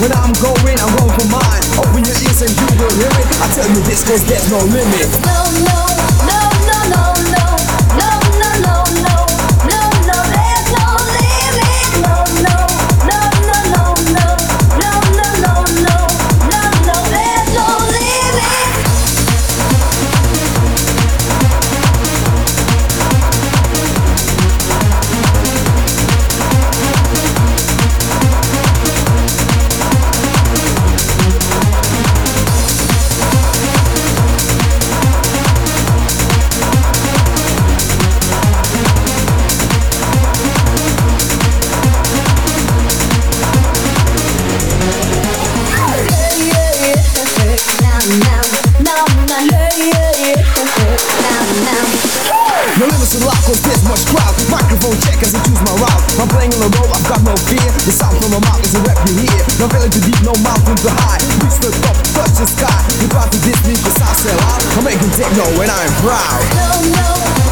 When I'm going for mine. Open your ears and you will hear it. I tell you this 'cause there's no limit. No, no, no, no, no, no, no, no, no, no, no, no, there's no limit. No, no, no, no, no, no, no, no, no, no, no, no, there's no limit. Cause there's much crowd, microphone check as I choose my route. I'm playing on the road, I've got no fear. The sound from my mouth is a rap you hear. No valley too deep, no mountain too high. Reach the top, touch the sky. You try to diss me 'cause I sell out. I'm making techno and I'm proud. No, no.